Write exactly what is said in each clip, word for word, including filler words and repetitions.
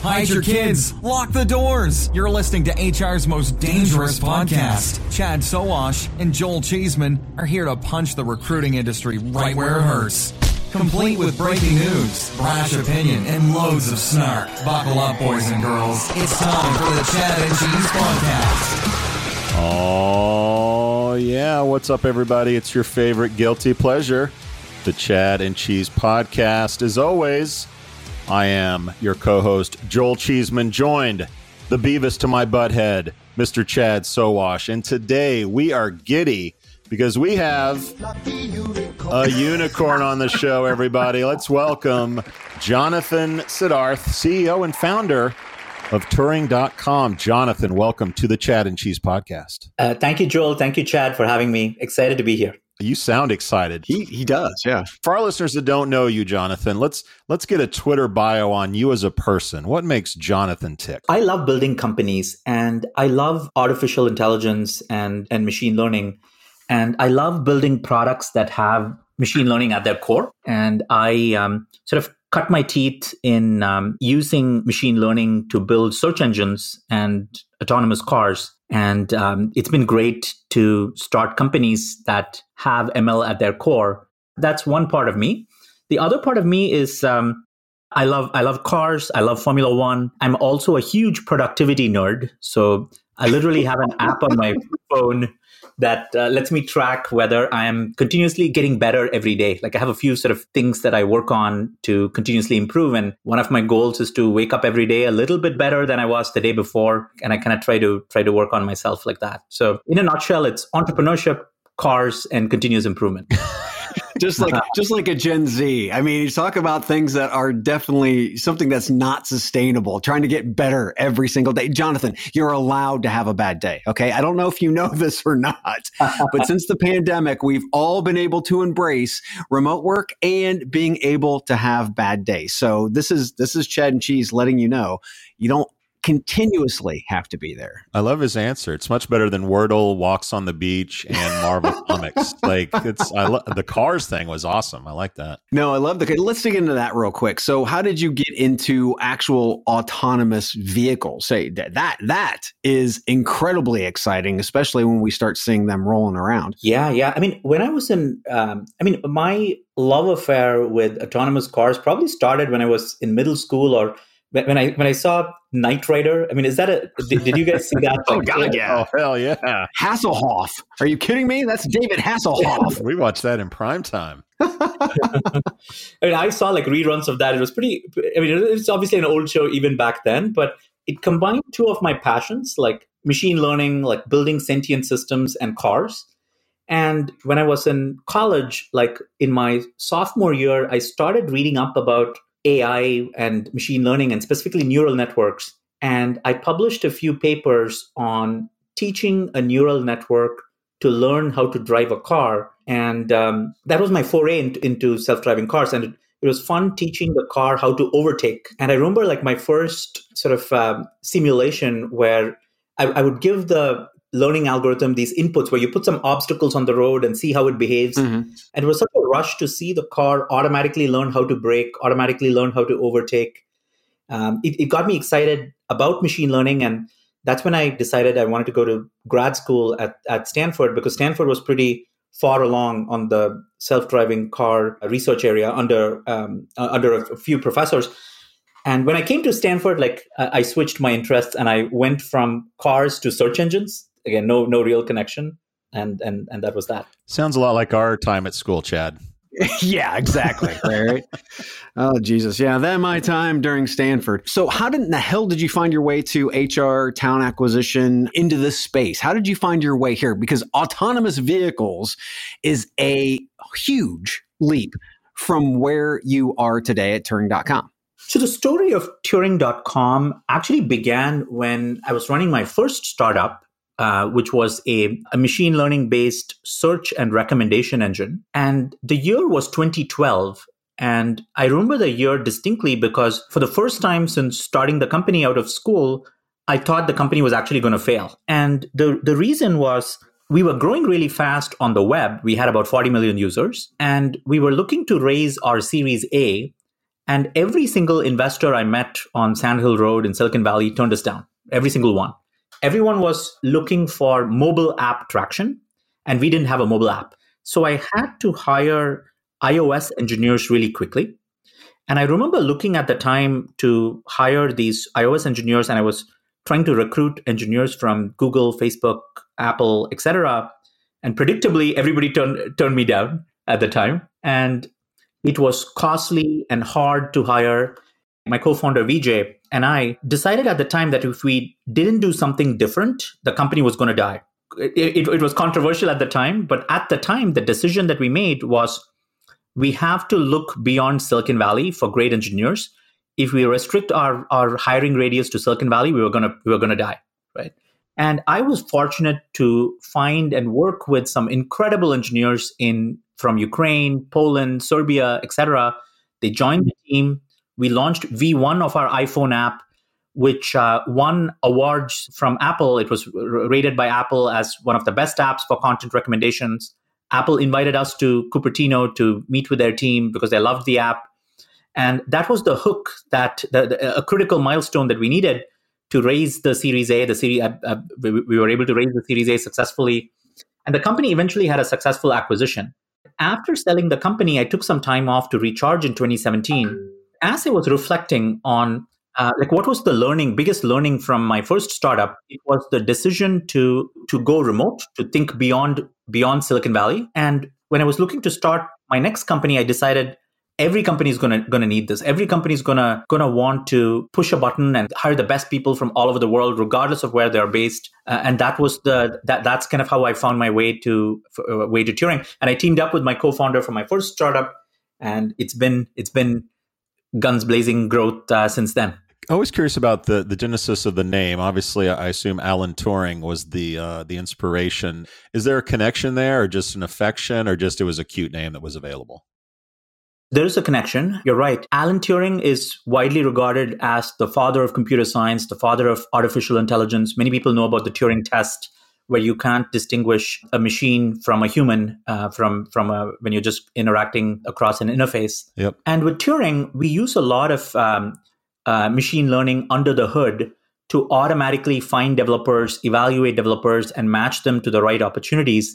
Hide your kids. Lock the doors. You're listening to H R's most dangerous podcast. Chad Sowash and Joel Cheeseman are here to punch the recruiting industry right where it hurts. Complete with breaking news, brash opinion, and loads of snark. Buckle up, boys and girls. It's time for the Chad and Cheese podcast. Oh, yeah. What's up, everybody? It's your favorite guilty pleasure, the Chad and Cheese podcast. As always, I am your co-host, Joel Cheeseman, joined the Beavis to my butthead, Mister Chad Sowash. And today we are giddy because we have a unicorn on the show, everybody. Let's welcome Jonathan Siddharth, C E O and founder of Turing dot com. Jonathan, welcome to the Chad and Cheese podcast. Uh, thank you, Joel. Thank you, Chad, for having me. Excited to be here. You sound excited. He he does, yeah. For our listeners that don't know you, Jonathan, let's let's get a Twitter bio on you as a person. What makes Jonathan tick? I love building companies, and I love artificial intelligence and, and machine learning. And I love building products that have machine learning at their core. And I um, sort of cut my teeth in um, using machine learning to build search engines and autonomous cars. And um, it's been great to start companies that have M L at their core. That's one part of me. The other part of me is um, I love I love cars. I love Formula One. I'm also a huge productivity nerd. So I literally have an app on my phone that uh, lets me track whether I am continuously getting better every day. Like I have a few sort of things that I work on to continuously improve. And one of my goals is to wake up every day a little bit better than I was the day before. And I kind of try to try to work on myself like that. So in a nutshell, it's entrepreneurship, cars, and continuous improvement. Just like just like a Gen Z. I mean, you talk about things that are definitely something that's not sustainable, trying to get better every single day. Jonathan, you're allowed to have a bad day, okay? I don't know if you know this or not, but since the pandemic, we've all been able to embrace remote work and being able to have bad days. So this is this is Chad and Cheese letting you know you don't continuously have to be there. I love his answer. It's much better than Wordle, Walks on the Beach, and Marvel Comics. Like it's, I lo- the cars thing was awesome. I like that. No, I love the. Let's dig into that real quick. So, how did you get into actual autonomous vehicles? Say that that that is incredibly exciting, especially when we start seeing them rolling around. Yeah, yeah. I mean, when I was in, um, I mean, my love affair with autonomous cars probably started when I was in middle school or. When I when I saw Knight Rider, I mean, is that a? Did, did you guys see that? Oh God, yeah! Oh hell yeah! Hasselhoff, are you kidding me? That's David Hasselhoff. We watched that in prime time. I mean, I saw like reruns of that. It was pretty. I mean, it's obviously an old show even back then, but it combined two of my passions, like machine learning, like building sentient systems, and cars. And when I was in college, like in my sophomore year, I started reading up about A I and machine learning and specifically neural networks. And I published a few papers on teaching a neural network to learn how to drive a car. And um, that was my foray in, into self-driving cars. And it, it was fun teaching the car how to overtake. And I remember like my first sort of um, simulation where I, I would give the learning algorithm these inputs where you put some obstacles on the road and see how it behaves. Mm-hmm. And it was such a rush to see the car automatically learn how to brake, automatically learn how to overtake. Um, it, it got me excited about machine learning. And that's when I decided I wanted to go to grad school at, at Stanford, because Stanford was pretty far along on the self-driving car research area under um, under a few professors. And when I came to Stanford, like I switched my interests and I went from cars to search engines. Again, no no real connection. And and and that was that. Sounds a lot like our time at school, Chad. Yeah, exactly. Right. Oh, Jesus. Yeah, that my time during Stanford. So how did in the hell did you find your way to H R, talent acquisition, into this space? How did you find your way here? Because autonomous vehicles is a huge leap from where you are today at Turing dot com. So the story of Turing dot com actually began when I was running my first startup, Uh, which was a, a machine learning-based search and recommendation engine. And the year was twenty twelve. And I remember the year distinctly because for the first time since starting the company out of school, I thought the company was actually going to fail. And the, the reason was we were growing really fast on the web. We had about forty million users. And we were looking to raise our Series A. And every single investor I met on Sand Hill Road in Silicon Valley turned us down, every single one. Everyone was looking for mobile app traction, and we didn't have a mobile app. So I had to hire iOS engineers really quickly. And I remember looking at the time to hire these iOS engineers, and I was trying to recruit engineers from Google, Facebook, Apple, et cetera. And predictably, everybody turned turned me down at the time. And it was costly and hard to hire. My co-founder, Vijay, and I decided at the time that if we didn't do something different, the company was going to die. It, it, it was controversial at the time, but at the time, the decision that we made was we have to look beyond Silicon Valley for great engineers. If we restrict our, our hiring radius to Silicon Valley, we were going to we were going to die, right? And I was fortunate to find and work with some incredible engineers in from Ukraine, Poland, Serbia, et cetera. They joined the team. We launched V one of our iPhone app, which uh, won awards from Apple. It was rated by Apple as one of the best apps for content recommendations. Apple invited us to Cupertino to meet with their team because they loved the app. And that was the hook, that the, the, a critical milestone that we needed to raise the Series A. The series, uh, uh, we, we were able to raise the Series A successfully. And the company eventually had a successful acquisition. After selling the company, I took some time off to recharge in twenty seventeen. As I was reflecting on uh, like what was the learning, biggest learning from my first startup, it was the decision to to go remote, to think beyond beyond Silicon Valley. And when I was looking to start my next company, I decided every company is gonna gonna need this. Every company is gonna gonna want to push a button and hire the best people from all over the world, regardless of where they are based. Uh, and that was the that that's kind of how I found my way to uh, way to Turing. And I teamed up with my co-founder for my first startup, and it's been it's been. guns blazing growth uh, since then. Always curious about the the genesis of the name. Obviously, I assume Alan Turing was the uh, the inspiration. Is there a connection there, or just an affection, or just it was a cute name that was available? There is a connection. You're right. Alan Turing is widely regarded as the father of computer science, the father of artificial intelligence. Many people know about the Turing test, where you can't distinguish a machine from a human uh, from from a, when you're just interacting across an interface. Yep. And with Turing, we use a lot of um, uh, machine learning under the hood to automatically find developers, evaluate developers, and match them to the right opportunities.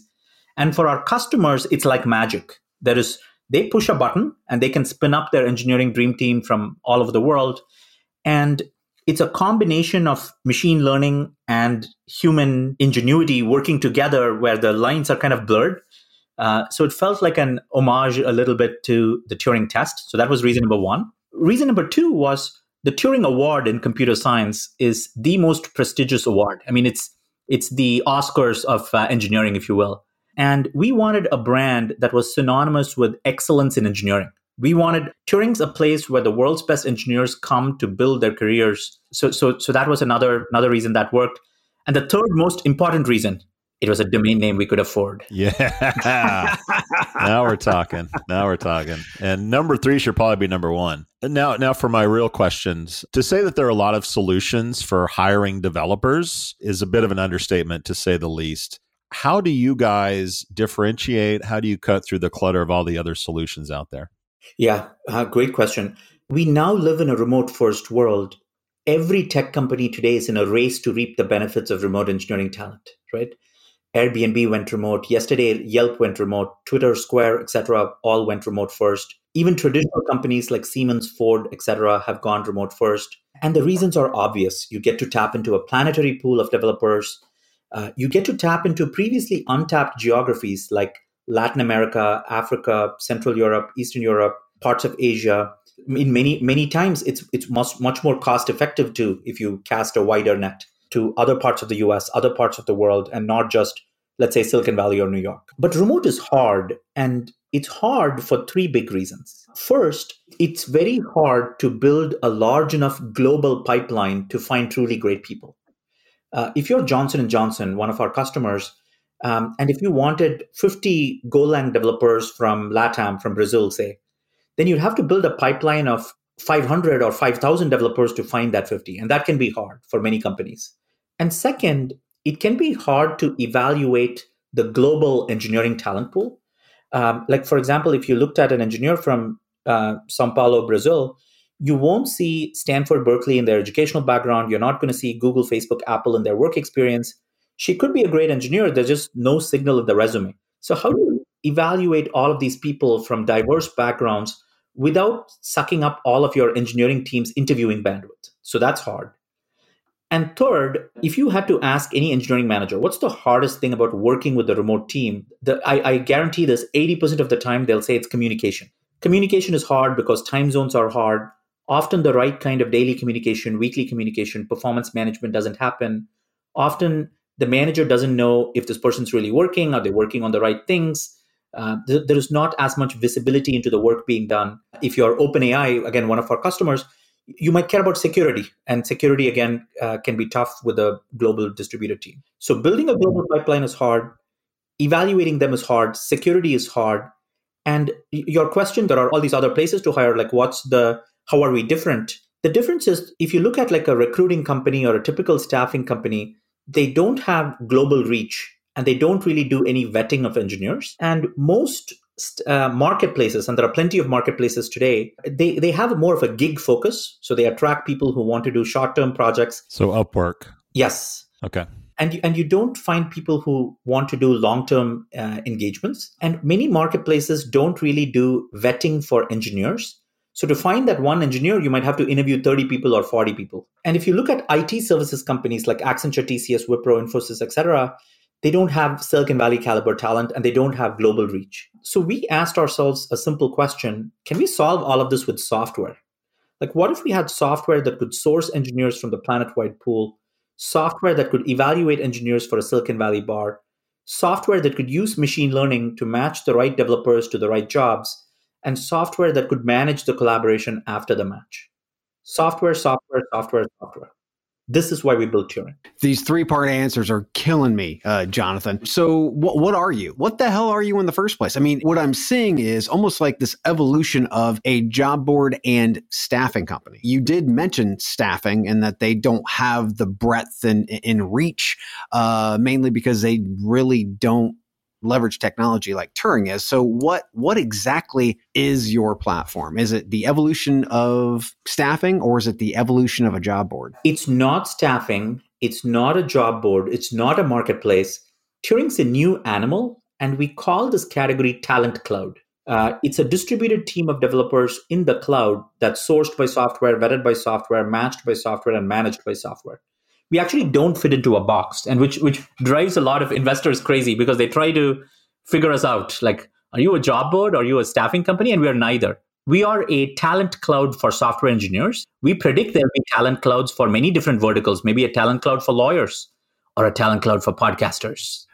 And for our customers, it's like magic. There is, they push a button and they can spin up their engineering dream team from all over the world. And it's a combination of machine learning and human ingenuity working together where the lines are kind of blurred. Uh, so it felt like an homage a little bit to the Turing test. So that was reason number one. Reason number two was the Turing Award in computer science is the most prestigious award. I mean, it's it's the Oscars of uh, engineering, if you will. And we wanted a brand that was synonymous with excellence in engineering. We wanted, Turing's a place where the world's best engineers come to build their careers. So so so that was another another reason that worked. And the third most important reason, it was a domain name we could afford. Yeah. Now we're talking. Now we're talking. And number three should probably be number one. And now, now for my real questions. To say that there are a lot of solutions for hiring developers is a bit of an understatement, to say the least. How do you guys differentiate? How do you cut through the clutter of all the other solutions out there? Yeah, uh, great question. We now live in a remote-first world. Every tech company today is in a race to reap the benefits of remote engineering talent, right? Airbnb went remote. Yesterday, Yelp went remote. Twitter, Square, et cetera, all went remote first. Even traditional companies like Siemens, Ford, et cetera, have gone remote first. And the reasons are obvious. You get to tap into a planetary pool of developers. Uh, you get to tap into previously untapped geographies like Latin America, Africa, Central Europe, Eastern Europe, parts of Asia. In many, many times, it's it's much, much more cost effective to, if you cast a wider net, to other parts of the U S, other parts of the world, and not just, let's say, Silicon Valley or New York. But remote is hard, and it's hard for three big reasons. First, it's very hard to build a large enough global pipeline to find truly great people. Uh, if you're Johnson and Johnson, one of our customers, Um, and if you wanted fifty Golang developers from LATAM, from Brazil, say, then you'd have to build a pipeline of five hundred or five thousand developers to find that fifty. And that can be hard for many companies. And second, it can be hard to evaluate the global engineering talent pool. Um, like, for example, if you looked at an engineer from uh, Sao Paulo, Brazil, you won't see Stanford, Berkeley in their educational background. You're not going to see Google, Facebook, Apple in their work experience. She could be a great engineer. There's just no signal in the resume. So how do you evaluate all of these people from diverse backgrounds without sucking up all of your engineering team's interviewing bandwidth? So that's hard. And third, if you had to ask any engineering manager, what's the hardest thing about working with the remote team? The, I, I guarantee this, eighty percent of the time, they'll say it's communication. Communication is hard because time zones are hard. Often the right kind of daily communication, weekly communication, performance management doesn't happen. Often the manager doesn't know if this person's really working. Are they working on the right things? Uh, th- there is not as much visibility into the work being done. If you're OpenAI, again, one of our customers, you might care about security. And security, again, uh, can be tough with a global distributed team. So building a global pipeline is hard. Evaluating them is hard. Security is hard. And your question, there are all these other places to hire, like what's the, how are we different? The difference is, if you look at like a recruiting company or a typical staffing company, they don't have global reach, and they don't really do any vetting of engineers. And most uh, marketplaces, and there are plenty of marketplaces today, they, they have more of a gig focus. So they attract people who want to do short-term projects. So Upwork. Yes. Okay. And, and you don't find people who want to do long-term uh, engagements. And many marketplaces don't really do vetting for engineers. So to find that one engineer, you might have to interview thirty people or forty people. And if you look at I T services companies like Accenture, T C S, Wipro, Infosys, et cetera, they don't have Silicon Valley caliber talent, and they don't have global reach. So we asked ourselves a simple question: can we solve all of this with software? Like, what if we had software that could source engineers from the planet-wide pool, software that could evaluate engineers for a Silicon Valley bar, software that could use machine learning to match the right developers to the right jobs, and software that could manage the collaboration after the match. Software, software, software, software. This is why we built Turing. These three-part answers are killing me, uh, Jonathan. So wh- what are you? What the hell are you in the first place? I mean, what I'm seeing is almost like this evolution of a job board and staffing company. You did mention staffing and that they don't have the breadth and, and reach, uh, mainly because they really don't leverage technology like Turing is. So what what exactly is your platform? Is it the evolution of staffing, or is it the evolution of a job board? It's not staffing. It's not a job board. It's not a marketplace. Turing's a new animal, and we call this category Talent Cloud. Uh, it's a distributed team of developers in the cloud that's sourced by software, vetted by software, matched by software, and managed by software. We actually don't fit into a box, and which which drives a lot of investors crazy because they try to figure us out. Like, are you a job board? Are you a staffing company? And we are neither. We are a talent cloud for software engineers. We predict there'll be talent clouds for many different verticals, maybe a talent cloud for lawyers or a talent cloud for podcasters.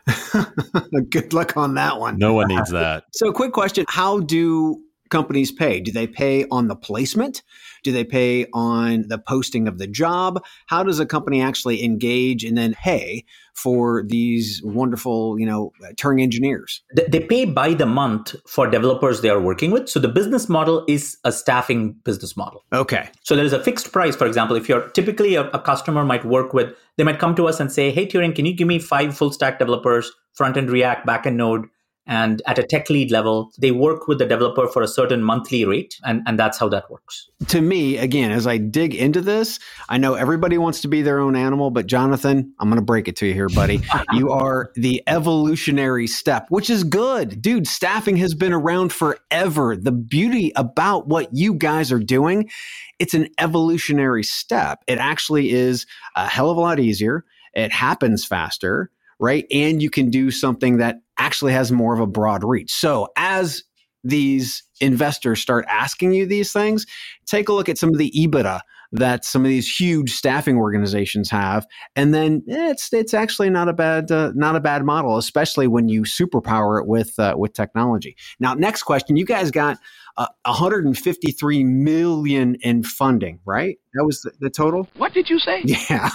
Good luck on that one. No one needs that. So quick question. How do companies pay? Do they pay on the placement? Do they pay on the posting of the job? How does a company actually engage and then pay for these wonderful, you know, Turing engineers? They pay by the month for developers they are working with. So the business model is a staffing business model. Okay. So there is a fixed price. For example, if you're typically a, a customer might work with, they might come to us and say, hey, Turing, can you give me five full stack developers, front-end React, back-end Node? And at a tech lead level, they work with the developer for a certain monthly rate. And, and that's how that works. To me, again, as I dig into this, I know everybody wants to be their own animal, but Jonathan, I'm going to break it to you here, buddy. You are the evolutionary step, which is good. Dude, staffing has been around forever. The beauty about what you guys are doing, it's an evolutionary step. It actually is a hell of a lot easier. It happens faster, right? And you can do something that actually has more of a broad reach. So as these investors start asking you these things, take a look at some of the EBITDA that some of these huge staffing organizations have, and then it's it's actually not a bad uh, not a bad model, especially when you superpower it with uh, with technology. Now, next question: you guys got uh, one hundred fifty-three million dollars in funding, right? That was the, the total. What did you say? Yeah,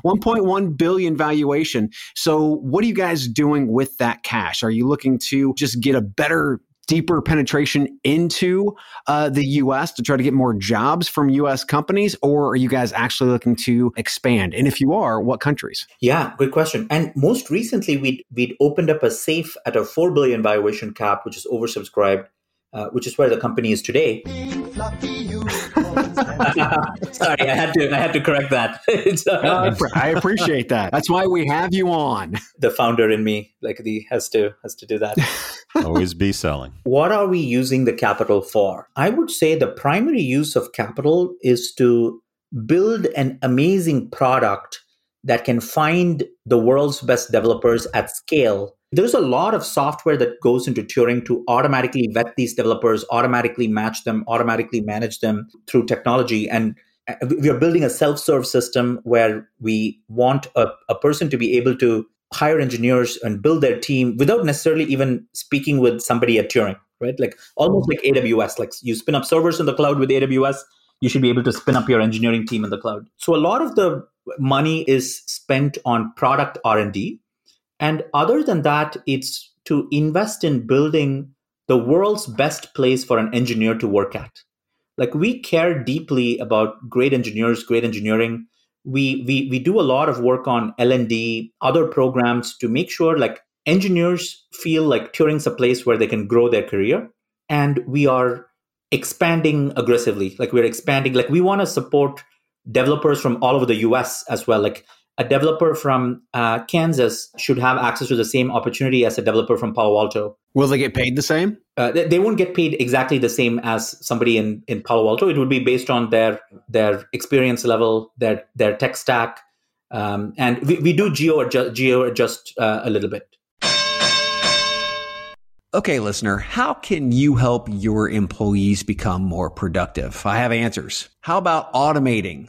one point one billion dollars valuation. So, what are you guys doing with that cash? Are you looking to just get a better, deeper penetration into uh, the U S to try to get more jobs from U S companies? Or are you guys actually looking to expand? And if you are, what countries? Yeah, good question. And most recently, we'd, we'd opened up a safe at a four billion dollars valuation cap, which is oversubscribed, uh, which is where the company is today. Sorry, I had to I had to correct that. uh, I appreciate that. That's why we have you on. The founder in me, like the has to has to do that. Always be selling. What are we using the capital for? I would say the primary use of capital is to build an amazing product that can find the world's best developers at scale. There's a lot of software that goes into Turing to automatically vet these developers, automatically match them, automatically manage them through technology. And we are building a self-serve system where we want a, a person to be able to hire engineers and build their team without necessarily even speaking with somebody at Turing, right? Like almost like A W S, like you spin up servers in the cloud with A W S, you should be able to spin up your engineering team in the cloud. So a lot of the money is spent on product R and D. And other than that, it's to invest in building the world's best place for an engineer to work at. Like we care deeply about great engineers, great engineering. We we we do a lot of work on L and D, other programs to make sure like engineers feel like Turing's a place where they can grow their career. And we are expanding aggressively. Like we're expanding, like we want to support developers from all over the U S as well. Like a developer from uh, Kansas should have access to the same opportunity as a developer from Palo Alto. Will they get paid the same? Uh, they, they won't get paid exactly the same as somebody in, in Palo Alto. It would be based on their their experience level, their their tech stack. Um, and we, we do geo adjust, geo adjust uh, a little bit. Okay, listener, how can you help your employees become more productive? I have answers. How about automating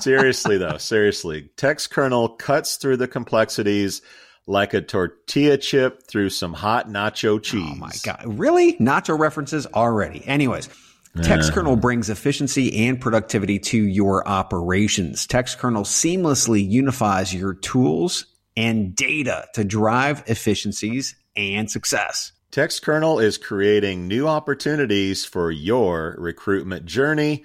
Seriously, though, seriously. TextKernel cuts through the complexities like a tortilla chip through some hot nacho cheese. Oh, my God. Really? Nacho references already. Anyways, yeah. TextKernel brings efficiency and productivity to your operations. TextKernel seamlessly unifies your tools and data to drive efficiencies and success. TextKernel is creating new opportunities for your recruitment journey.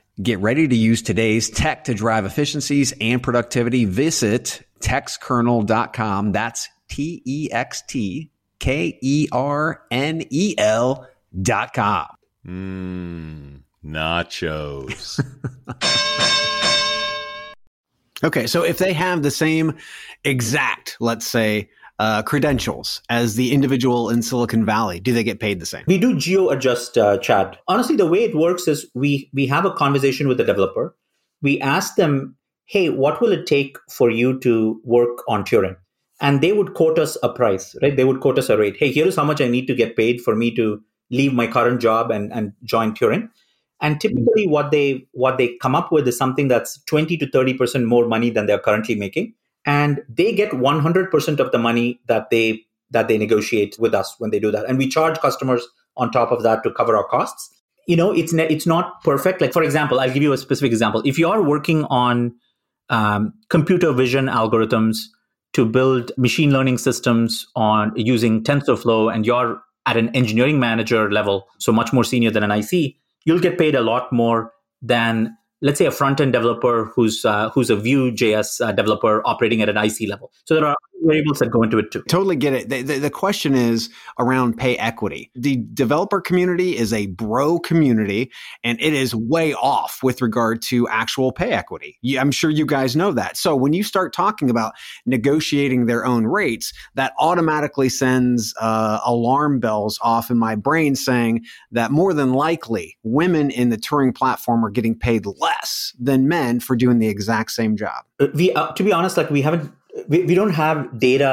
get ready to use today's tech to drive efficiencies and productivity. Visit text kernel dot com. That's T E X T K E R N E L dot com. Mmm, nachos. Okay, so if they have the same exact, let's say, Uh, credentials as the individual in Silicon Valley, do they get paid the same? We do geo-adjust, uh, Chad. Honestly, the way it works is we we have a conversation with the developer. We ask them, hey, what will it take for you to work on Turing? And they would quote us a price, right? They would quote us a rate. Hey, here's how much I need to get paid for me to leave my current job and, and join Turing. And typically what they what they come up with is something that's twenty to thirty percent more money than they're currently making. And they get one hundred percent of the money that they that they negotiate with us when they do that. And we charge customers on top of that to cover our costs. You know, it's ne- it's not perfect. Like, for example, I'll give you a specific example. If you are working on um, computer vision algorithms to build machine learning systems on using TensorFlow, and you're at an engineering manager level, so much more senior than an I C, you'll get paid a lot more than, let's say, a front-end developer who's uh, who's a Vue.js uh, developer operating at an I C level. So there are variables that go into it too. Totally get it. The, the, the question is around pay equity. The developer community is a bro community, and it is way off with regard to actual pay equity. Yeah, I'm sure you guys know that. So when you start talking about negotiating their own rates, that automatically sends uh, alarm bells off in my brain saying that more than likely women in the Turing platform are getting paid less than men for doing the exact same job. We, uh, to be honest, like we haven't We, we don't have data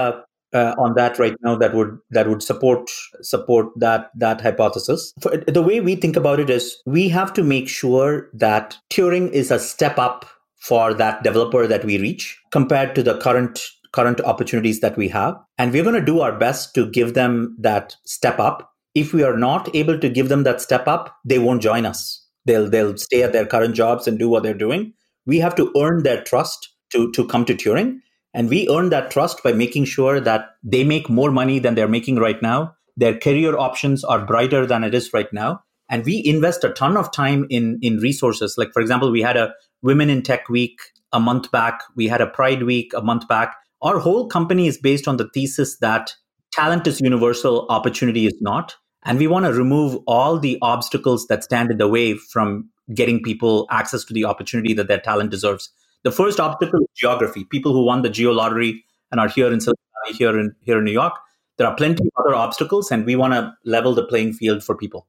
uh, on that right now that would that would support support that that hypothesis. For, the way we think about it is we have to make sure that Turing is a step up for that developer that we reach compared to the current current opportunities that we have, and we're going to do our best to give them that step up. If we are not able to give them that step up, they won't join us. They'll they'll stay at their current jobs and do what they're doing. We have to earn their trust to to come to Turing. And we earn that trust by making sure that they make more money than they're making right now. Their career options are brighter than it is right now. And we invest a ton of time in, in resources. Like, for example, we had a Women in Tech Week a month back. We had a Pride Week a month back. Our whole company is based on the thesis that talent is universal, opportunity is not. And we want to remove all the obstacles that stand in the way from getting people access to the opportunity that their talent deserves. The first obstacle is geography. People who won the geo lottery and are here in Silicon Valley, here in here in New York, there are plenty of other obstacles, and we want to level the playing field for people.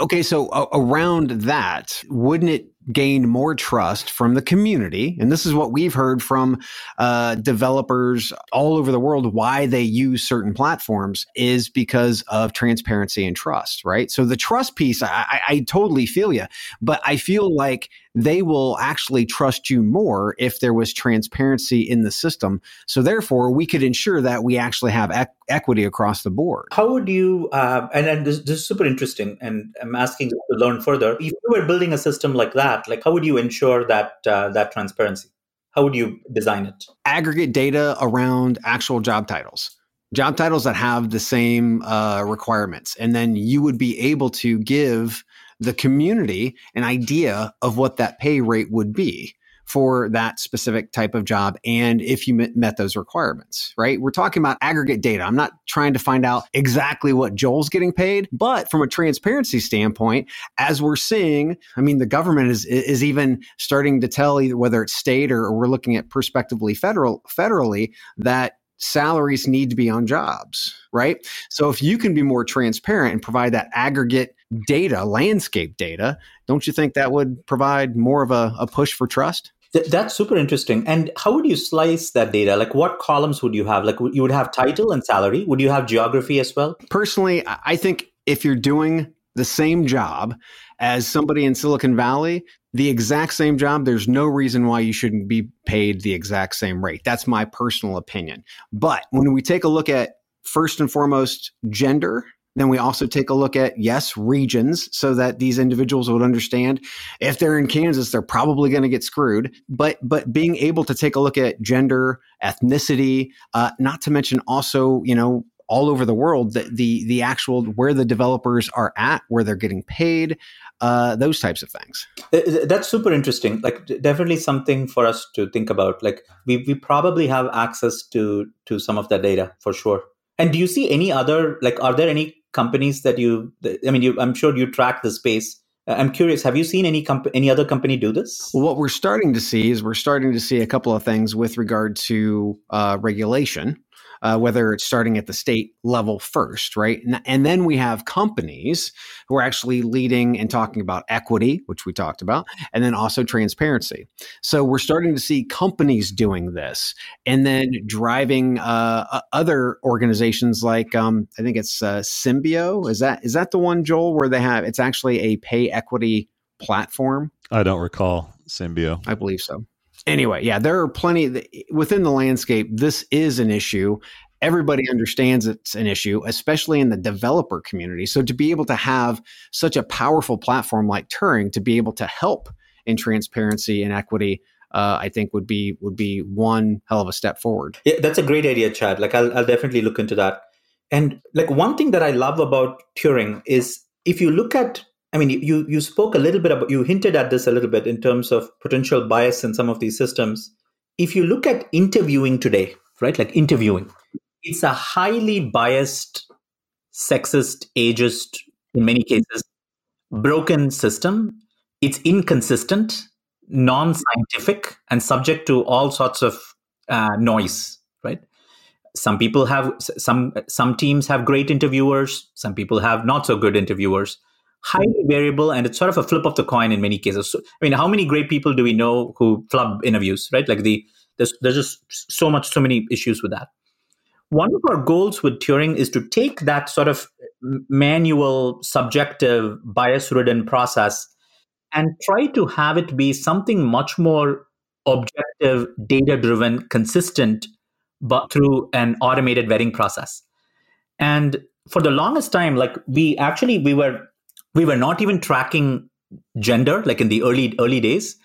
Okay, so uh, around that, wouldn't it gain more trust from the community? And this is what we've heard from uh, developers all over the world, why they use certain platforms is because of transparency and trust, right? So the trust piece, I, I, I totally feel you, but I feel like they will actually trust you more if there was transparency in the system. So therefore, we could ensure that we actually have e- equity across the board. How would you, uh, and, and this, this is super interesting, and I'm asking you to learn further. If you were building a system like that, like how would you ensure that uh, that transparency? How would you design it? Aggregate data around actual job titles. Job titles that have the same uh, requirements. And then you would be able to give the community an idea of what that pay rate would be for that specific type of job, and if you met those requirements, right? We're talking about aggregate data. I'm not trying to find out exactly what Joel's getting paid, but from a transparency standpoint, as we're seeing, I mean, the government is is even starting to tell either whether it's state or, or we're looking at prospectively federal federally that salaries need to be on jobs, right? So if you can be more transparent and provide that aggregate data, landscape data, don't you think that would provide more of a, a push for trust? Th- that's super interesting. And how would you slice that data? Like what columns would you have? Like you would have title and salary. Would you have geography as well? Personally, I think if you're doing the same job as somebody in Silicon Valley, the exact same job, there's no reason why you shouldn't be paid the exact same rate. That's my personal opinion. But when we take a look at, first and foremost, gender, then we also take a look at, yes, regions, so that these individuals would understand if they're in Kansas, they're probably going to get screwed. But but being able to take a look at gender, ethnicity, uh, not to mention also, you know, all over the world, the, the, the actual, where the developers are at, where they're getting paid, uh, those types of things. That's super interesting. Like definitely something for us to think about. Like we, we probably have access to, to some of that data for sure. And do you see any other, like, are there any companies that you, I mean, you, I'm sure you track the space. I'm curious, have you seen any comp- any other company do this? Well, what we're starting to see is we're starting to see a couple of things with regard to uh, regulation, uh, whether it's starting at the state level first, right? And, and then we have companies who are actually leading and talking about equity, which we talked about, and then also transparency. So we're starting to see companies doing this and then driving uh, other organizations like, um, I think it's uh, Symbio. Is that is that the one, Joel, where they have, it's actually a pay equity platform? I don't recall. Symbio. I believe so. Anyway, yeah, there are plenty that, within the landscape. This is an issue. Everybody understands it's an issue, especially in the developer community. So to be able to have such a powerful platform like Turing to be able to help in transparency and equity, uh, I think would be would be one hell of a step forward. Yeah, that's a great idea, Chad. Like I'll, I'll definitely look into that. And like one thing that I love about Turing is if you look at, I mean, you you spoke a little bit about, you hinted at this a little bit in terms of potential bias in some of these systems. If you look at interviewing today, right, like interviewing, it's a highly biased, sexist, ageist, in many cases, broken system. It's inconsistent, non-scientific, and subject to all sorts of uh, noise, right? Some people have, some some teams have great interviewers, some people have not so good interviewers. Highly variable, and it's sort of a flip of the coin in many cases. So, I mean, how many great people do we know who flub interviews, right? Like the there's, there's just so much, so many issues with that. One of our goals with Turing is to take that sort of manual, subjective, bias-ridden process and try to have it be something much more objective, data-driven, consistent, but through an automated vetting process. And for the longest time, like we actually, we were... We were not even tracking gender, like in the early early days,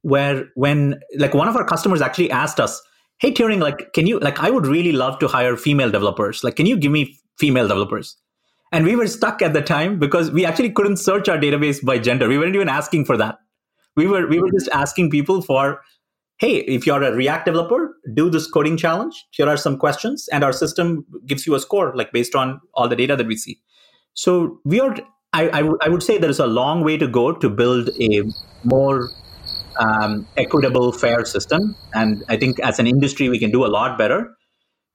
where when like one of our customers actually asked us, "Hey Turing, like can you like I would really love to hire female developers. Like, can you give me female developers?" And we were stuck at the time because we actually couldn't search our database by gender. We weren't even asking for that. We were we were just asking people for, "Hey, if you're a React developer, do this coding challenge. Here are some questions, and our system gives you a score like based on all the data that we see." So we are. I, I, w- I would say there is a long way to go to build a more um, equitable, fair system. And I think as an industry, we can do a lot better.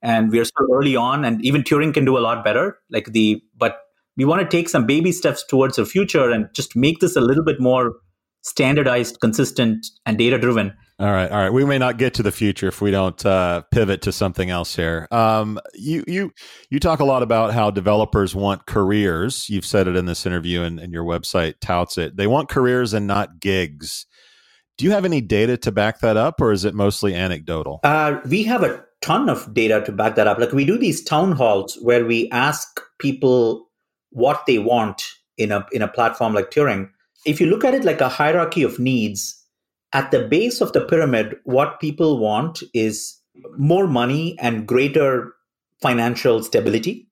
And we are still early on, and even Turing can do a lot better. Like the, but we want to take some baby steps towards the future and just make this a little bit more standardized, consistent, and data-driven. All right, all right. We may not get to the future if we don't uh, pivot to something else here. Um, you you you talk a lot about how developers want careers. You've said it in this interview, and, and your website touts it. They want careers and not gigs. Do you have any data to back that up, or is it mostly anecdotal? Uh, we have a ton of data to back that up. Like we do these town halls where we ask people what they want in a in a platform like Turing. If you look at it like a hierarchy of needs. At the base of the pyramid, what people want is more money and greater financial stability.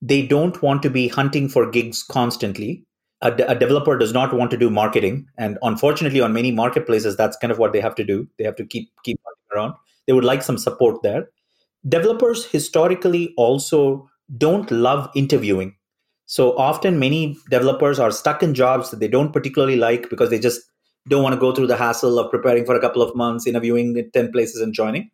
They don't want to be hunting for gigs constantly. A, de- a developer does not want to do marketing. And unfortunately, on many marketplaces, that's kind of what they have to do. They have to keep keep around. They would like some support there. Developers historically also don't love interviewing. So often many developers are stuck in jobs that they don't particularly like because they just don't want to go through the hassle of preparing for a couple of months, interviewing in ten places and joining.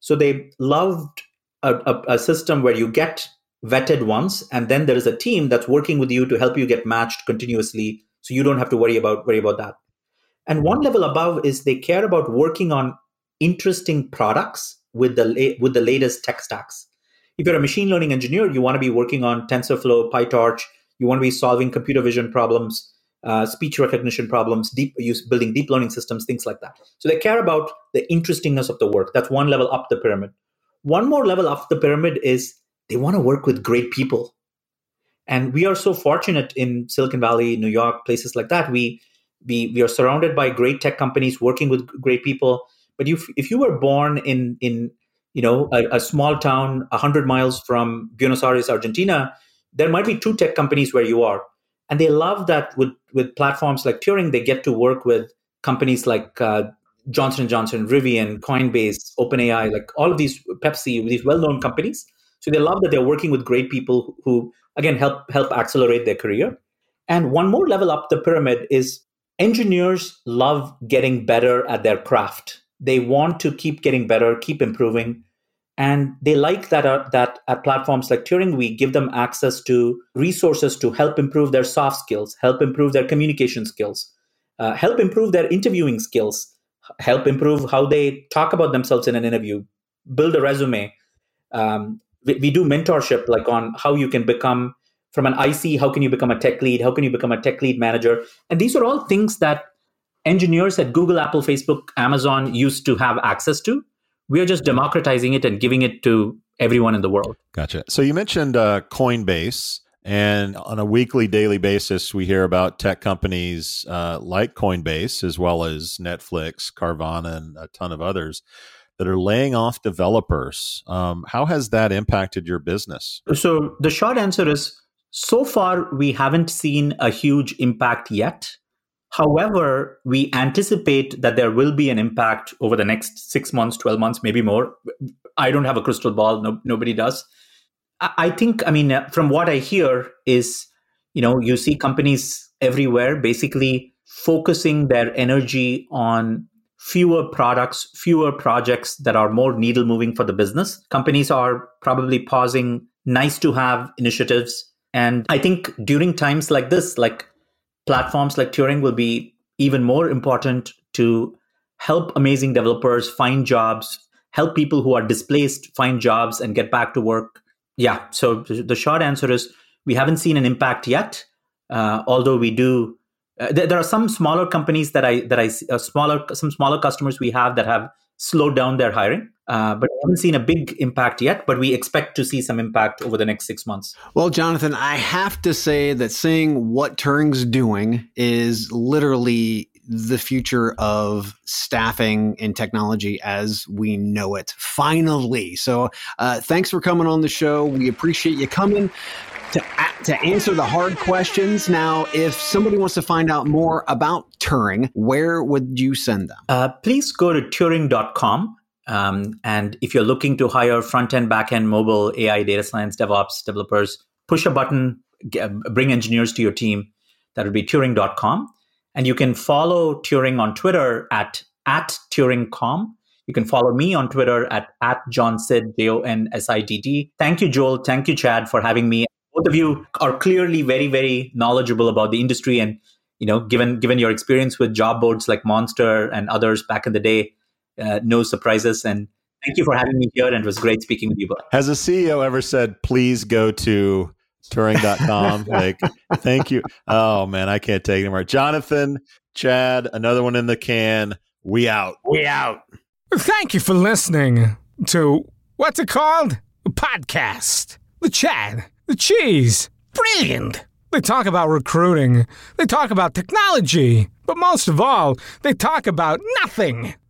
So they loved a, a, a system where you get vetted once, and then there is a team that's working with you to help you get matched continuously, so you don't have to worry about worry about that. And one level above is they care about working on interesting products with the la- with the latest tech stacks. If you're a machine learning engineer, you want to be working on TensorFlow, PyTorch. You want to be solving computer vision problems. Uh, speech recognition problems, deep use building deep learning systems, things like that. So they care about the interestingness of the work. That's one level up the pyramid. One more level up the pyramid is they want to work with great people. And we are so fortunate in Silicon Valley, New York, places like that. We we we are surrounded by great tech companies working with great people. But if if you were born in in you know, a, a small town one hundred miles from Buenos Aires, Argentina, there might be two tech companies where you are. And they love that with, with platforms like Turing, they get to work with companies like uh, Johnson and Johnson, Rivian, Coinbase, OpenAI, like all of these, Pepsi, these well-known companies. So they love that they're working with great people who, again, help help accelerate their career. And one more level up the pyramid is engineers love getting better at their craft. They want to keep getting better, keep improving. And they like that, uh, that at platforms like Turing, we give them access to resources to help improve their soft skills, help improve their communication skills, uh, help improve their interviewing skills, help improve how they talk about themselves in an interview, build a resume. Um, we, we do mentorship, like on how you can become, from an I C, how can you become a tech lead? How can you become a tech lead manager? And these are all things that engineers at Google, Apple, Facebook, Amazon used to have access to. We are just democratizing it and giving it to everyone in the world. Gotcha. So you mentioned uh, Coinbase, and on a weekly, daily basis, we hear about tech companies uh, like Coinbase, as well as Netflix, Carvana, and a ton of others that are laying off developers. Um, how has that impacted your business? So the short answer is, so far, we haven't seen a huge impact yet. However, we anticipate that there will be an impact over the next six months, twelve months, maybe more. I don't have a crystal ball. No, nobody does. I think, I mean, from what I hear is, you know, you see companies everywhere basically focusing their energy on fewer products, fewer projects that are more needle moving for the business. Companies are probably pausing nice to have initiatives. And I think during times like this, like platforms like Turing will be even more important to help amazing developers find jobs, help people who are displaced find jobs and get back to work. Yeah, so the short answer is we haven't seen an impact yet, uh, although we do. Uh, th- there are some smaller companies that I that I uh, smaller some smaller customers we have that have slowed down their hiring. Uh, but we haven't seen a big impact yet, but we expect to see some impact over the next six months. Well, Jonathan, I have to say that seeing what Turing's doing is literally the future of staffing and technology as we know it, finally. So uh, thanks for coming on the show. We appreciate you coming to, uh, to answer the hard questions. Now, if somebody wants to find out more about Turing, where would you send them? Uh, please go to Turing dot com. Um, and if you're looking to hire front-end, back-end, mobile, A I, data science, DevOps, developers, push a button, get, bring engineers to your team. That would be Turing dot com. And you can follow Turing on Twitter at, at Turing dot com. You can follow me on Twitter at, at JohnSidd, J O N S I D D. Thank you, Joel. Thank you, Chad, for having me. Both of you are clearly very, very knowledgeable about the industry. And, you know, given given your experience with job boards like Monster and others back in the day, Uh, no surprises. And thank you for having me here. And it was great speaking with you both. Has a C E O ever said, please go to Turing dot com? Like, thank you. Oh, man, I can't take it anymore. Jonathan, Chad, another one in the can. We out. We out. Thank you for listening to, what's it called? A podcast. The Chad. The Cheese. Brilliant. They talk about recruiting. They talk about technology. But most of all, they talk about nothing.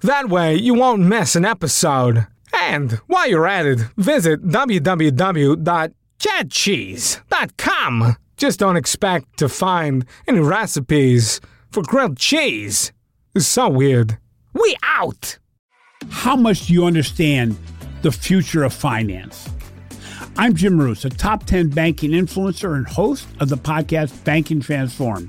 That way, you won't miss an episode. And while you're at it, visit w w w dot chad cheese dot com. Just don't expect to find any recipes for grilled cheese. It's so weird. We out! How much do you understand the future of finance? I'm Jim Roos, a top ten banking influencer and host of the podcast Banking Transform,